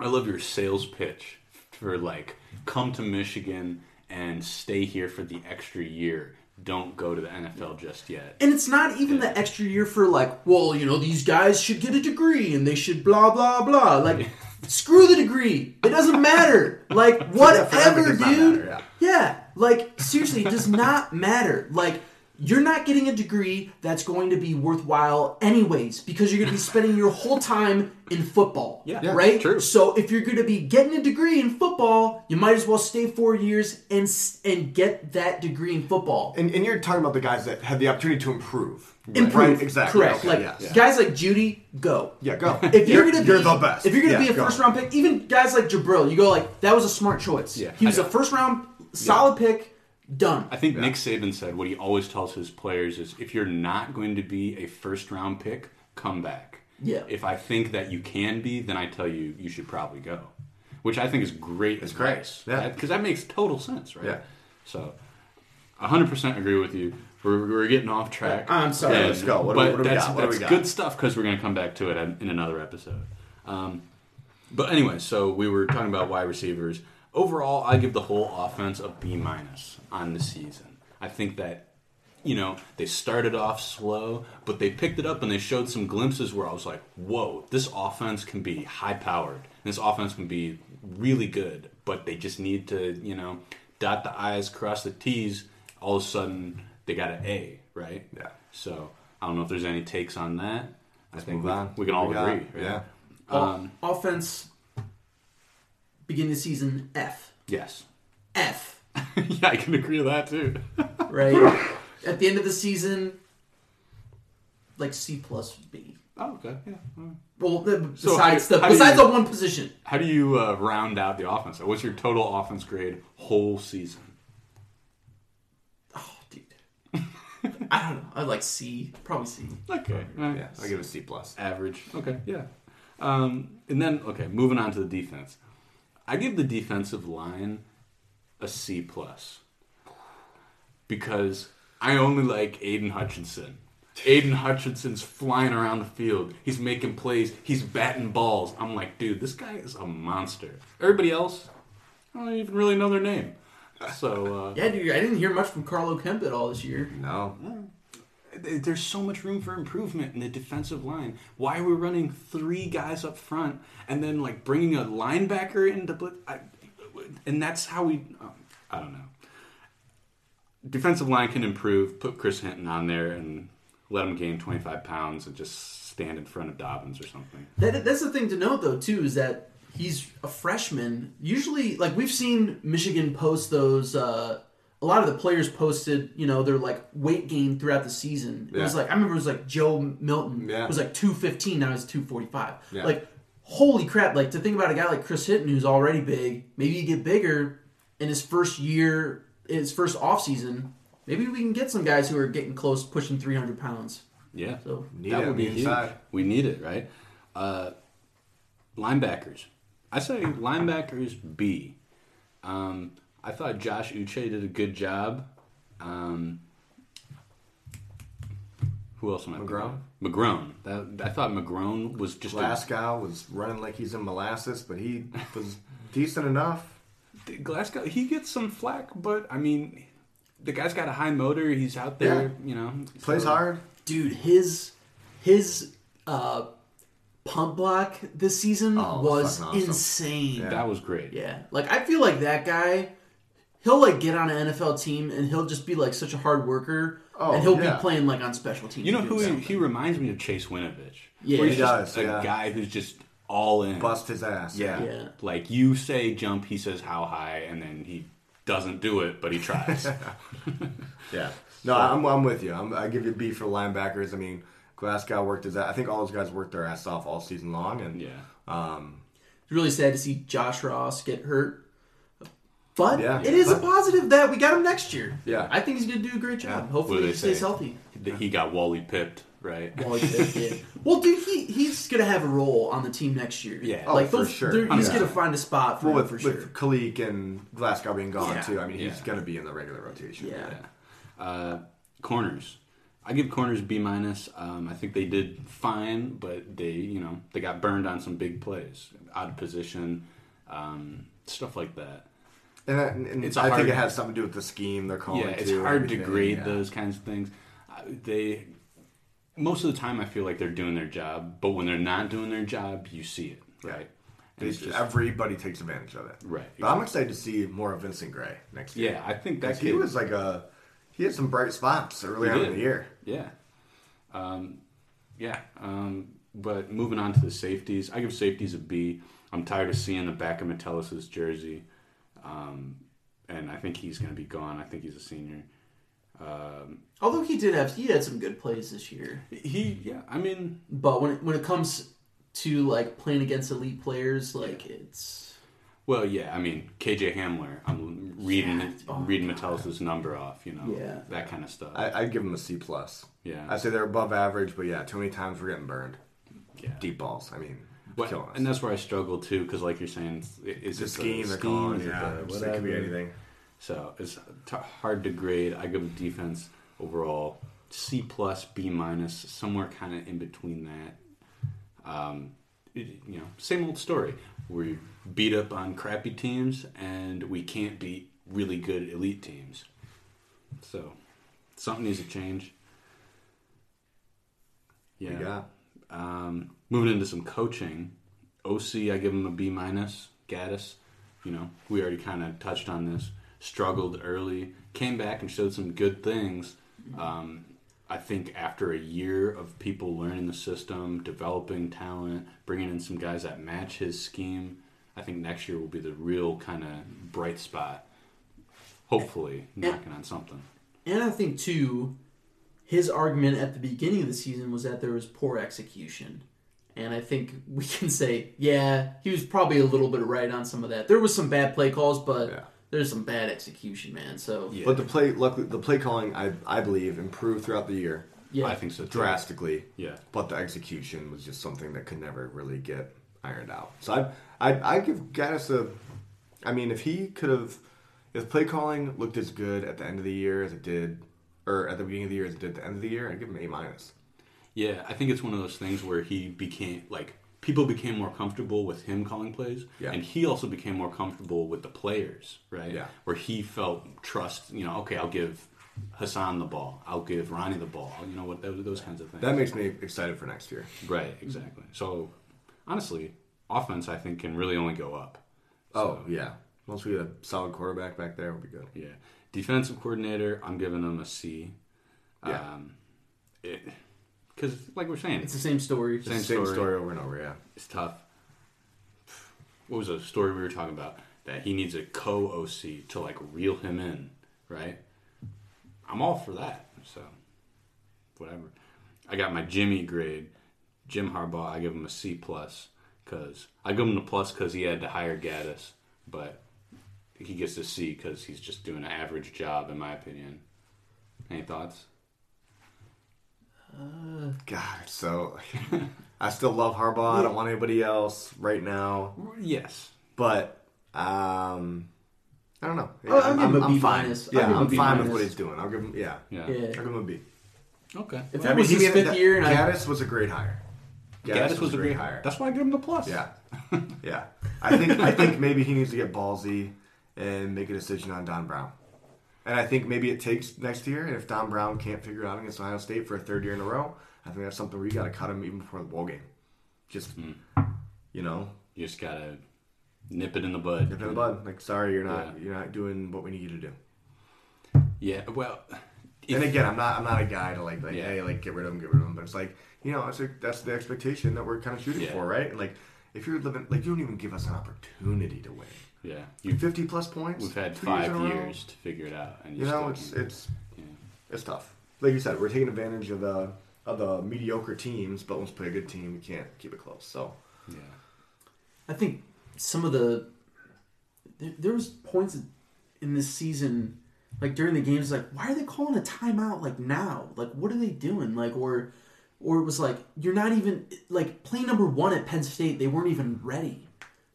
I love your sales pitch for, like, come to Michigan and stay here for the extra year. Don't go to the N F L just yet. And it's not even yeah. the extra year for like, well, you know, these guys should get a degree and they should blah, blah, blah. Like, yeah. screw the degree. It doesn't matter. Like, whatever, dude. Matter, yeah. yeah. Like, seriously, it does not matter. Like, you're not getting a degree that's going to be worthwhile anyways because you're going to be spending your whole time in football, yeah, yeah, right? True. So if you're going to be getting a degree in football, you might as well stay four years and and get that degree in football. And, and you're talking about the guys that have the opportunity to improve. Right? Improve, right? Exactly. Correct. Okay, like yes. Yeah. Guys like Jeudy, go. Yeah, go. If you're, you're going to be you're the best. If you're going to yeah, be a go. first round pick, even guys like Jabril, you go like that was a smart choice. Yeah, he was a first round solid yeah. pick. Done. I think yeah. Nick Saban said what he always tells his players is, if you're not going to be a first-round pick, come back. Yeah. If I think that you can be, then I tell you, you should probably go. Which I think is great it's advice. Great. Yeah. Because that makes total sense, right? Yeah. So, one hundred percent agree with you. We're, we're getting off track. I'm sorry. And, let's go. What do we, what do we got? What do we got? That's good stuff because we're going to come back to it in another episode. Um, but anyway, so we were talking about wide receivers. Overall, I give the whole offense a B minus on the season. I think that, you know, they started off slow, but they picked it up and they showed some glimpses where I was like, whoa, this offense can be high-powered. This offense can be really good, but they just need to, you know, dot the I's, cross the T's. All of a sudden, they got an A, right? Yeah. So, I don't know if there's any takes on that. Let's I think we, we can all we agree. Right? Yeah. Um, o- offense... Beginning of season, F. Yes. F. Yeah, I can agree with that, too. Right. At the end of the season, like C plus B. Oh, okay. Yeah. Right. Well, the, so besides, how, the, how besides you, the one position. How do you uh, round out the offense? What's your total offense grade whole season? Oh, dude. I don't know. I like C. Probably C. Okay. Probably, right. Yeah, I'll give it a C plus. Average. Okay, yeah. Um, and then, okay, moving on to the defense. I give the defensive line a C plus because I only like Aiden Hutchinson. Aiden Hutchinson's flying around the field. He's making plays. He's batting balls. I'm like, dude, this guy is a monster. Everybody else, I don't even really know their name. So uh, yeah, dude, I didn't hear much from Carlo Kemp at all this year. No. no. There's so much room for improvement in the defensive line. Why are we running three guys up front and then like bringing a linebacker into blitz? I, and that's how we... Um, I don't know. Defensive line can improve. Put Chris Hinton on there and let him gain twenty-five pounds and just stand in front of Dobbins or something. That, that's the thing to note, though, too, is that he's a freshman. Usually, like, we've seen Michigan post those... Uh, a lot of the players posted, you know, their, like, weight gain throughout the season. It yeah. was like... I remember it was, like, Joe Milton. Yeah. It was, like, two fifteen. Now he's two forty-five. Yeah. Like, holy crap. Like, to think about a guy like Chris Hinton, who's already big, maybe you get bigger in his first year... His first offseason, maybe we can get some guys who are getting close, pushing three hundred pounds. Yeah. So need that it. would be huge. We need it, right? Uh, linebackers. I say linebackers B. Um, I thought Josh Uche did a good job. Um, who else am I McGrone? McGrone. That, I thought McGrone was just... Glasgow a, was running like he's in molasses, but he was decent enough. Glasgow, he gets some flack, but I mean, the guy's got a high motor. He's out there, yeah. you know, plays so. hard, dude. His his uh, pump block this season oh, was awesome. insane. Yeah. That was great. Yeah, like I feel like that guy, he'll like get on an N F L team and he'll just be like such a hard worker, oh, and he'll yeah. be playing like on special teams. You know who he, he reminds me of? Chase Winovich. Yeah, he does. A yeah. guy who's just. All in. Bust his ass. Yeah. yeah. Like, you say jump, he says how high, and then he doesn't do it, but he tries. yeah. No, so. I'm I'm with you. I'm, I give you B for linebackers. I mean, Glasgow worked his ass. I think all those guys worked their ass off all season long. And yeah. Um, it's really sad to see Josh Ross get hurt. But yeah, it is but, a positive that we got him next year. Yeah. I think he's going to do a great job. Yeah. Hopefully he stays healthy. He got Wally pipped. Right. Well, yeah. well, dude, he he's gonna have a role on the team next year. Yeah, oh, like for sure. He's yeah. gonna find a spot for well, him for with, sure. With Kalik and Glasgow being gone yeah. too, I mean, yeah. he's gonna be in the regular rotation. Yeah. yeah. Uh, corners, I give corners B minus. Um, I think they did fine, but they, you know, they got burned on some big plays, out of position, um, stuff like that. And, I, and it's I hard, think it has something to do with the scheme they're calling. Yeah, it's too, hard to grade yeah. those kinds of things. Uh, they. Most of the time, I feel like they're doing their job, but when they're not doing their job, you see it, right? Yeah. And it's just, everybody takes advantage of it, right? Exactly. But I'm excited to see more of Vincent Gray next year. Yeah, I think that kid, he was like a he had some bright spots early on in the year. Yeah, um, yeah. Um, but moving on to the safeties, I give safeties a B. I'm tired of seeing the back of Metellus' jersey, um, and I think he's going to be gone. I think he's a senior. Um, Although he did have, he had some good plays this year. He, yeah, I mean, but when it, when it comes to like playing against elite players, like yeah. it's well, yeah. I mean, K J Hamler, I'm reading yeah. oh reading Metellus' number off, you know, yeah. that kind of stuff. I, I'd give him a C plus. Yeah, I'd say they're above average, but yeah, too many times we're getting burned. Yeah, deep balls. I mean, but, killing us. And that's where I struggle too, because like you're saying, is it scheme, the scheme, yeah, the, whatever. It could be anything. So it's t- hard to grade. I give defense overall C plus, B minus, somewhere kind of in between that. Um, it, you know, same old story. We beat up on crappy teams, and we can't beat really good elite teams. So something needs to change. Yeah. yeah. Um, moving into some coaching, O C I give him a B minus. Gattis, you know, we already kind of touched on this. Struggled early, came back and showed some good things. Um, I think after a year of people learning the system, developing talent, bringing in some guys that match his scheme, I think next year will be the real kind of bright spot. Hopefully, and, knocking on something. And I think, too, his argument at the beginning of the season was that there was poor execution. And I think we can say, yeah, he was probably a little bit right on some of that. There was some bad play calls, but... Yeah. There's some bad execution, man. So, yeah. But the play, luckily, the play calling, I I believe, improved throughout the year. Yeah, I think so too. Drastically. Yeah. But the execution was just something that could never really get ironed out. So I I I give Gattis a, I mean, if he could have, if play calling looked as good at the end of the year as it did or at the beginning of the year as it did at the end of the year, I'd give him an A minus. Yeah, I think it's one of those things where he became like people became more comfortable with him calling plays, yeah. and he also became more comfortable with the players, right? Yeah. Where he felt trust, you know, okay, I'll give Hassan the ball, I'll give Ronnie the ball, you know, what those, those kinds of things. That makes me excited for next year. Right, exactly. So, honestly, offense I think can really only go up. So, oh yeah, once we get a solid quarterback back there, we'll be good. Yeah, defensive coordinator, I'm giving him a C. Yeah. Um, it. Because, like we're saying, it's the same story. Same, the same story. story over and over, yeah. It's tough. What was the story we were talking about? That he needs a co-O C to, like, reel him in, right? I'm all for that, so whatever. I got my Jimmy grade. Jim Harbaugh, I give him a C plus. Because I give him the plus because he had to hire Gattis, but he gets a C because he's just doing an average job, in my opinion. Any thoughts? Uh, God, so I still love Harbaugh. I don't want anybody else right now. Yes, but um, I don't know. Yeah, I'll, I'll I'm, give him a B minus. Yeah, I'm fine with what he's doing. I'll give him. Yeah, yeah. yeah. I'll give him a B. Okay. If well, that I mean, was his fifth that, year, and Gattis was a great hire. Gattis, Gattis was, was a great hire. That's why I give him the plus. Yeah, yeah. I think I think maybe he needs to get ballsy and make a decision on Don Brown. And I think maybe it takes next year, and if Don Brown can't figure it out against Ohio State for a third year in a row, I think that's something where you got to cut him even before the bowl game. Just, mm. you know, you just got to nip it in the bud. Nip it in the bud. Like, sorry, you're not yeah. you're not doing what we need you to do. Yeah. Well, if, and again, I'm not I'm not a guy to like like yeah. hey like get rid of him, get rid of him. But it's like you know, it's like that's the expectation that we're kind of shooting yeah. for, right? And like if you're living like you don't even give us an opportunity to win. Yeah, you fifty plus points. We've had five years, years to figure it out, and you know it's can't. it's yeah. it's tough. Like you said, we're taking advantage of the of the mediocre teams, but once we play a good team, we can't keep it close. So yeah, I think some of the there, there was points in this season, like during the games, like why are they calling a timeout like now? Like what are they doing? Like or or it was like you're not even like play number one at Penn State, they weren't even ready.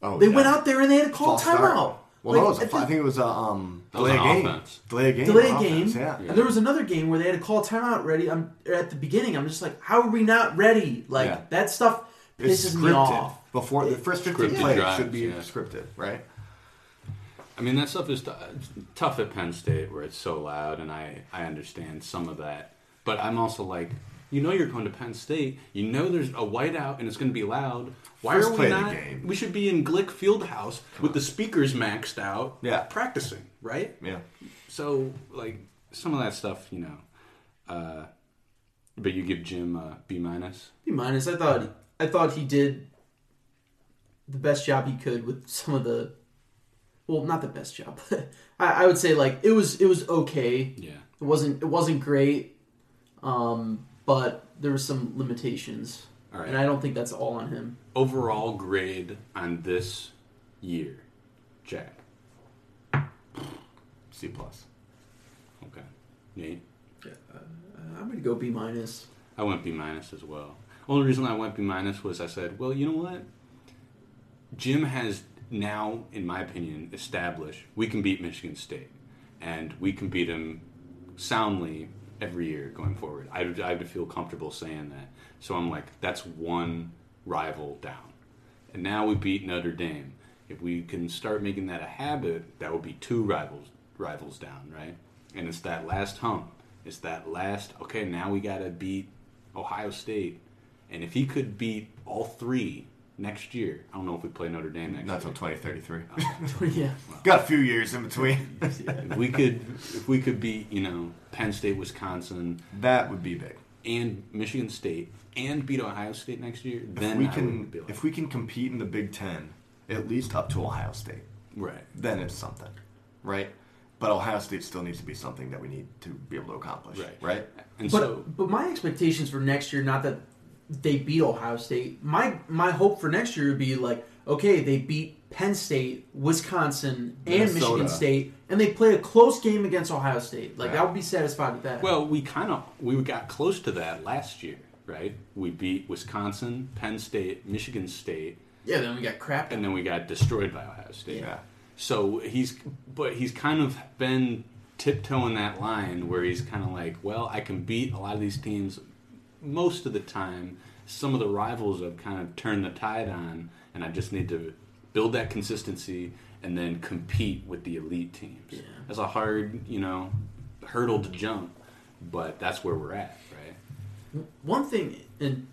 Oh, they yeah. went out there and they had to call False timeout. Start. Well, like, no, it was a, I think it was a um, delay a game. Offense. Delay a game. Delay a game. Yeah. yeah. And there was another game where they had to call timeout ready. I'm at the beginning. I'm just like, how are we not ready? Like yeah. that stuff pisses me off. Before it, the first fifteen plays drives, should be yeah. scripted, right? I mean, that stuff is t- tough at Penn State where it's so loud, and I, I understand some of that, but I'm also like. You know you're going to Penn State. You know there's a whiteout and it's going to be loud. Why First are we not? Game. We should be in Glick Fieldhouse Come with on. the speakers maxed out. Yeah. Practicing, right? Yeah. So like some of that stuff, you know. Uh, but you give Jim a B minus. B minus. I thought I thought he did the best job he could with some of the. Well, not the best job. I, I would say like it was it was okay. Yeah. It wasn't it wasn't great. Um. But there were some limitations, all right. and I don't think that's all on him. Overall grade on this year, Jack? C plus. Okay. Nate? Yeah, uh, I'm going to go B-. I went B- as well. Only reason I went B- was I said, well, you know what? Jim has now, in my opinion, established we can beat Michigan State, and we can beat him soundly every year going forward. I would, I would feel comfortable saying that. So I'm like, that's one rival down. And now we beat Notre Dame. If we can start making that a habit, that would be two rivals rivals down, right? And it's that last hump. It's that last, okay, now we got to beat Ohio State. And if he could beat all three next year, I don't know if we play Notre Dame next Not year. Not until twenty thirty-three. Um, yeah. Well, got a few years in between. if we could, if we could beat, you know, Penn State, Wisconsin. That would be big. And Michigan State, and beat Ohio State next year, if then we can, be like, if we can compete in the Big Ten, at least up to Ohio State. Right. Then it's something. Right? But Ohio State still needs to be something that we need to be able to accomplish. Right. Right? And but, so, but my expectations for next year, not that they beat Ohio State, my my hope for next year would be like, okay, they beat Penn State, Wisconsin, and Minnesota. Michigan State, and they play a close game against Ohio State. Like, right. I would be satisfied with that. Well, we kind of we got close to that last year, right? We beat Wisconsin, Penn State, Michigan State. Yeah, then we got crapped. And then we got destroyed by Ohio State. Yeah. So he's, but he's kind of been tiptoeing that line where he's kind of like, well, I can beat a lot of these teams most of the time. Some of the rivals have kind of turned the tide on, and I just need to build that consistency and then compete with the elite teams. Yeah. That's a hard, you know, hurdle to jump, but that's where we're at, right? One thing, and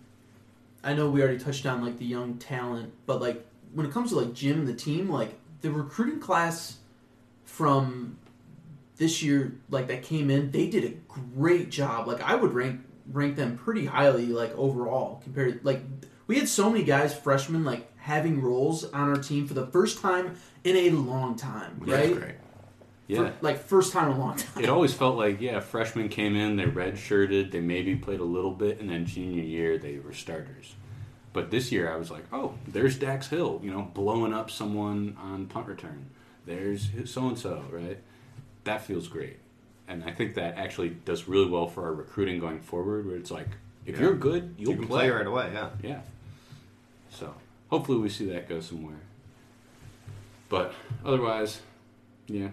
I know we already touched on, like, the young talent, but, like, when it comes to, like, Jim and the team, like, the recruiting class from this year, like, that came in, they did a great job. Like, I would rank rank them pretty highly, like, overall compared to, like, we had so many guys, freshmen, like, having roles on our team for the first time in a long time, right? Right. Yeah. For, like, first time in a long time. It always felt like, yeah, freshmen came in, they redshirted, they maybe played a little bit, and then junior year they were starters. But this year I was like, oh, there's Dax Hill, you know, blowing up someone on punt return. There's so-and-so, right? That feels great. And I think that actually does really well for our recruiting going forward, where it's like, if yeah. you're good, you'll you can play. play right away, yeah. Yeah. So hopefully we see that go somewhere. But otherwise, yeah,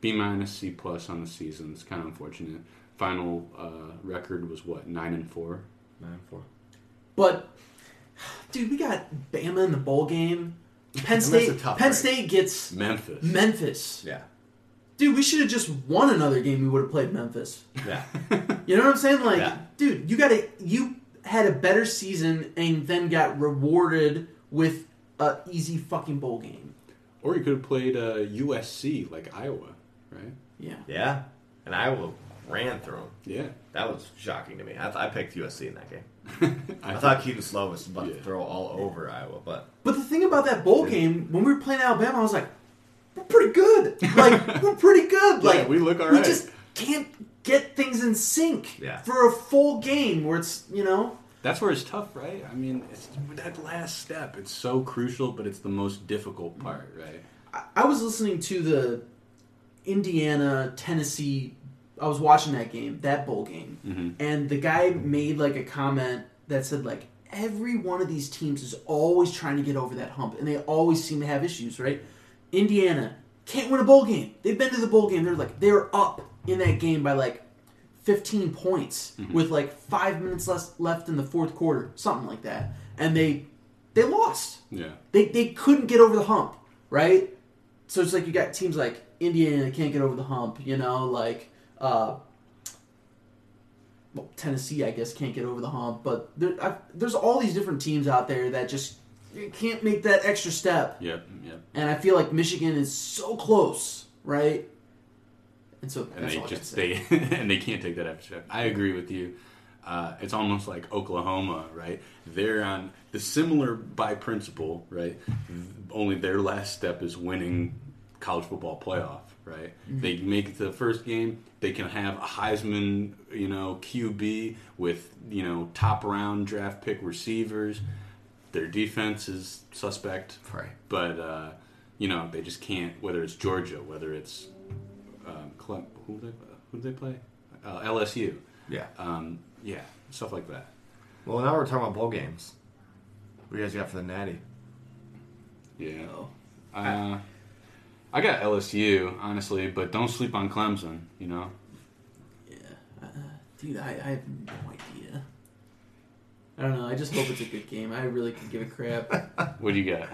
B minus, C plus on the season. It's kind of unfortunate. Final uh, record was what, nine and four? Nine and four. But, dude, we got Bama in the bowl game. Penn State. Tough Penn rate. State gets Memphis. Memphis. Yeah. Dude, we should have just won another game. We would have played Memphis. Yeah. You know what I'm saying? Like, yeah. dude, you got to you had a better season and then got rewarded with an easy fucking bowl game. Or you could have played uh, U S C, like Iowa, right? Yeah. Yeah. And Iowa ran through them. Yeah. That was shocking to me. I, th- I picked U S C in that game. I, I thought Keaton Slow was about yeah. to throw all yeah. over Iowa. But but the thing about that bowl yeah. game, when we were playing Alabama, I was like, we're pretty good. Like, we're pretty good. Like, yeah, we look all right. We just can't get things in sync yeah. for a full game where it's, you know. That's where it's tough, right? I mean, it's that last step, it's so crucial, but it's the most difficult part, right? I, I was listening to the Indiana-Tennessee, I was watching that game, that bowl game, mm-hmm. and the guy made, like, a comment that said, like, every one of these teams is always trying to get over that hump, and they always seem to have issues, right? Indiana can't win a bowl game. They've been to the bowl game. They're, like, they're up in that game by, like, fifteen points mm-hmm. with like five minutes less left in the fourth quarter, something like that, and they they lost. Yeah, they they couldn't get over the hump, right? So it's like you got teams like Indiana can't get over the hump, you know, like uh, well, Tennessee, I guess, can't get over the hump, but there, I, there's all these different teams out there that just can't make that extra step. Yep, yep. And I feel like Michigan is so close, right? And so and that's they all just they and they can't take that extra step. I agree with you. Uh, it's almost like Oklahoma, right? They're on the similar by principle, right? Only their last step is winning college football playoff, right? Mm-hmm. They make the first game. They can have a Heisman, you know, Q B with, you know, top round draft pick receivers. Their defense is suspect, right? But uh, you know, they just can't. Whether it's Georgia, whether it's Um, club, who did they, who did they play? Uh, L S U. Yeah. Um, yeah, stuff like that. Well, now we're talking about bowl games. What do you guys got for the Natty? Yeah. Uh, I got L S U, honestly, but don't sleep on Clemson, you know? Yeah. Uh, dude, I, I have no idea. I don't know. I just hope it's a good game. I really could give a crap. What do you got?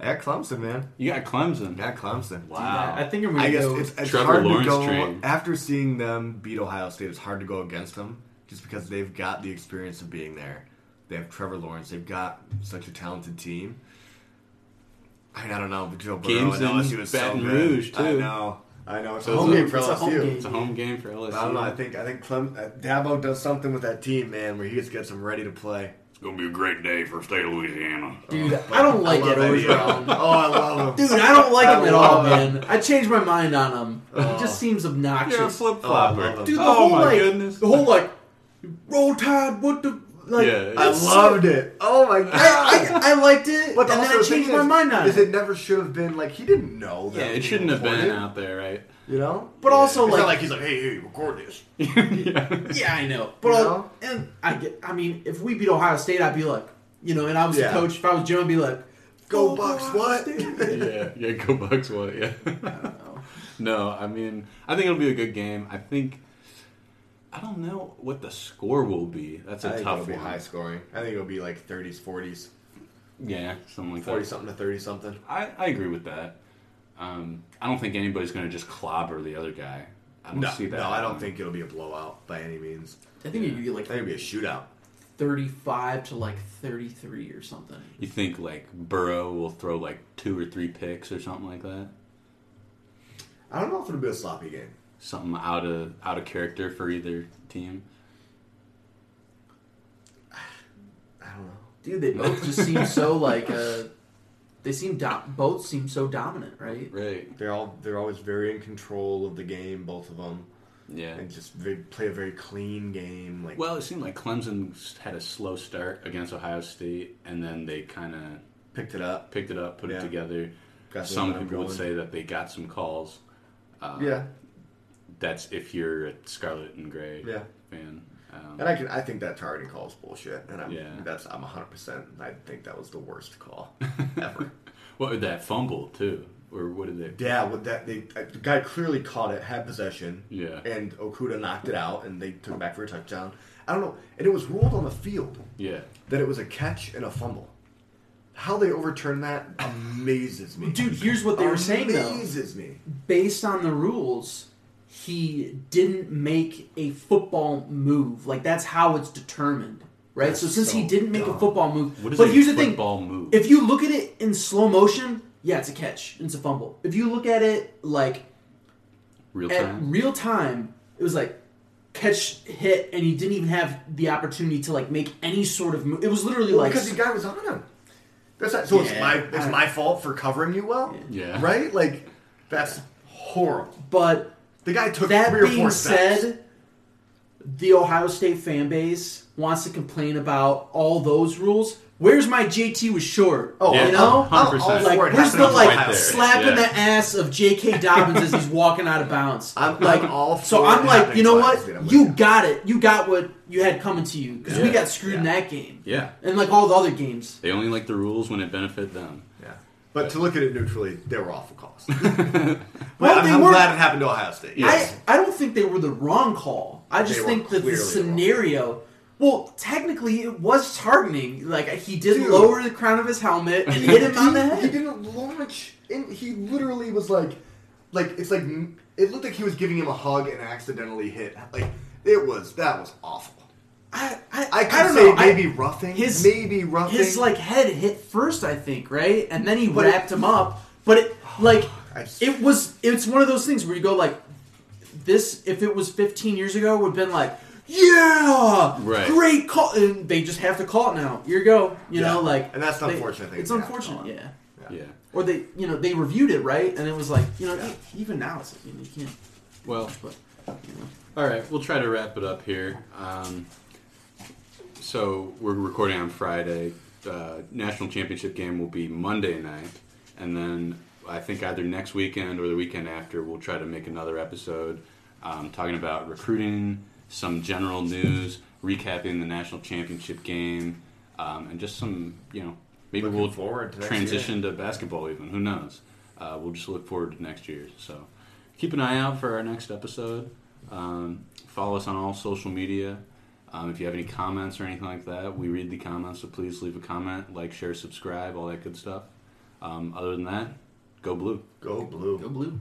I got Clemson, man. You got Clemson. I got Clemson. Wow. Dude, I, I think I'm going to go. It's, it's Trevor hard Lawrence to go train. After seeing them beat Ohio State, it's hard to go against them just because they've got the experience of being there. They have Trevor Lawrence. They've got such a talented team. I mean, I don't know, but Joe Burrow and L S U is Baton so good. Rouge, too. I know. I know. It's a home game for L S U. It's a home game for L S U. I don't know. I think I think Clem, uh, Dabo does something with that team, man, where he just gets them ready to play. It's going to be a great day for state of Louisiana. Dude, oh, I don't like I it Orgeron. Oh, I love him. Dude, I don't like I him at all, him. man. I changed my mind on him. Oh. He just seems obnoxious. You're a flip-flopper. Oh, Dude, the oh, whole, my like, goodness. The whole, like, roll tide, what the... Like, yeah, I loved so, it. Oh, my God. I, I, I liked it, but and then I changed my is, mind on it. Because it never should have been, like, he didn't know that. Yeah, it shouldn't have been out there, right? You know? But yeah. also, it's like... It's not like he's like, hey, hey, record this. yeah. yeah, I know. But, you know? I, and I get, I mean, if we beat Ohio State, I'd be like, you know, and I was yeah. the coach, if I was Jim, I'd be like, go, go Bucks, what? yeah, yeah, go Bucks, what, yeah. I don't know. No, I mean, I think it'll be a good game. I think, I don't know what the score will be. That's a I tough think it'll one. It'll be high scoring. I think it'll be like thirties, forties. Yeah, something like forty that. forty something to thirty something. I, I agree with that. Um, I don't think anybody's going to just clobber the other guy. I don't no, see that. No, I don't um, think it'll be a blowout by any means. I think yeah. it'll be like, I think it'll be a shootout. thirty-five to like thirty-three or something. You think like Burrow will throw like two or three picks or something like that? I don't know if it'll be a sloppy game. Something out of out of character for either team. I don't know, dude. They both just seem so like uh, they seem do- both seem so dominant, right? Right. They're all they're always very in control of the game, both of them. Yeah, and just they play a very clean game. Like, well, it seemed like Clemson had a slow start against Ohio State, and then they kind of picked it up, picked it up, put yeah. it together. Got some people going. Would say that they got some calls. Uh, yeah, that's if you're a Scarlet and Gray yeah. fan. Um, and I can, I think that targeting call is bullshit, and I'm yeah. that's I'm one hundred percent. I think that was the worst call ever. What with that fumble too. Or what did they? Yeah, well, that they the guy clearly caught it, had possession. Yeah. And Okuda knocked it out, and they took it back for a touchdown. I don't know, and it was ruled on the field. Yeah. That it was a catch and a fumble. How they overturned that amazes me. Dude, here's what they were saying though. Amazes me. Based on the rules, he didn't make a football move. Like that's how it's determined. Right, that's so since so he didn't make dumb. a football move, what is but a here's the thing: move? If you look at it in slow motion. Yeah, it's a catch. It's a fumble. If you look at it like real time, at real time, it was like catch, hit, and he didn't even have the opportunity to like make any sort of move. It was literally well, like because the guy was on him. That's not, so yeah, it's my it's I, my fault for covering you well. Yeah. yeah, right. Like that's horrible. But the guy took that three or being four steps. Said, the Ohio State fan base wants to complain about all those rules. Where's my J T was short? Oh, yeah, you know? one hundred percent. Oh, like, where's the, like, right slap in yeah. the ass of J K. Dobbins as he's walking out of bounds? I'm like, all so I'm like, you know what? Like, you got it. You got what you had coming to you. Because yeah. we got screwed yeah. in that game. Yeah. And, like, all the other games. They only like the rules when it benefit them. Yeah. But, but. to look at it neutrally, they were awful calls. But well, I'm, I'm glad it happened to Ohio State. Yes. I, I don't think they were the wrong call. I just they think that the scenario... Wrong. Well, technically, it was targeting. Like he did Dude. lower the crown of his helmet and hit him he, on the head. He didn't launch. In, he literally was like, like it's like it looked like he was giving him a hug and accidentally hit. Like it was that was awful. I I, I could I don't say know. maybe I, roughing. His maybe roughing. His like head hit first, I think, right, and then he but wrapped it, him up. But it like just, it was. It's one of those things where you go like, this. If it was fifteen years ago, would have been like. Yeah! Right. Great call. And they just have to call it now. Here you go. You yeah. know, like... And that's the unfortunate thing. It's unfortunate, yeah. yeah. Yeah. Or they, you know, they reviewed it, right? And it was like, you know, yeah. even now it's like, you know, you can't... Well, but, you know. All right. We'll try to wrap it up here. Um, so, we're recording on Friday. Uh, national championship game will be Monday night. And then I think either next weekend or the weekend after, we'll try to make another episode um, talking about recruiting... Some general news, recapping the national championship game, um, and just some, you know, maybe Looking we'll forward to transition to basketball even. Who knows? Uh, we'll just look forward to next year. So keep an eye out for our next episode. Um, follow us on all social media. Um, if you have any comments or anything like that, we read the comments, so please leave a comment, like, share, subscribe, all that good stuff. Um, other than that, go blue. Go blue. Go blue.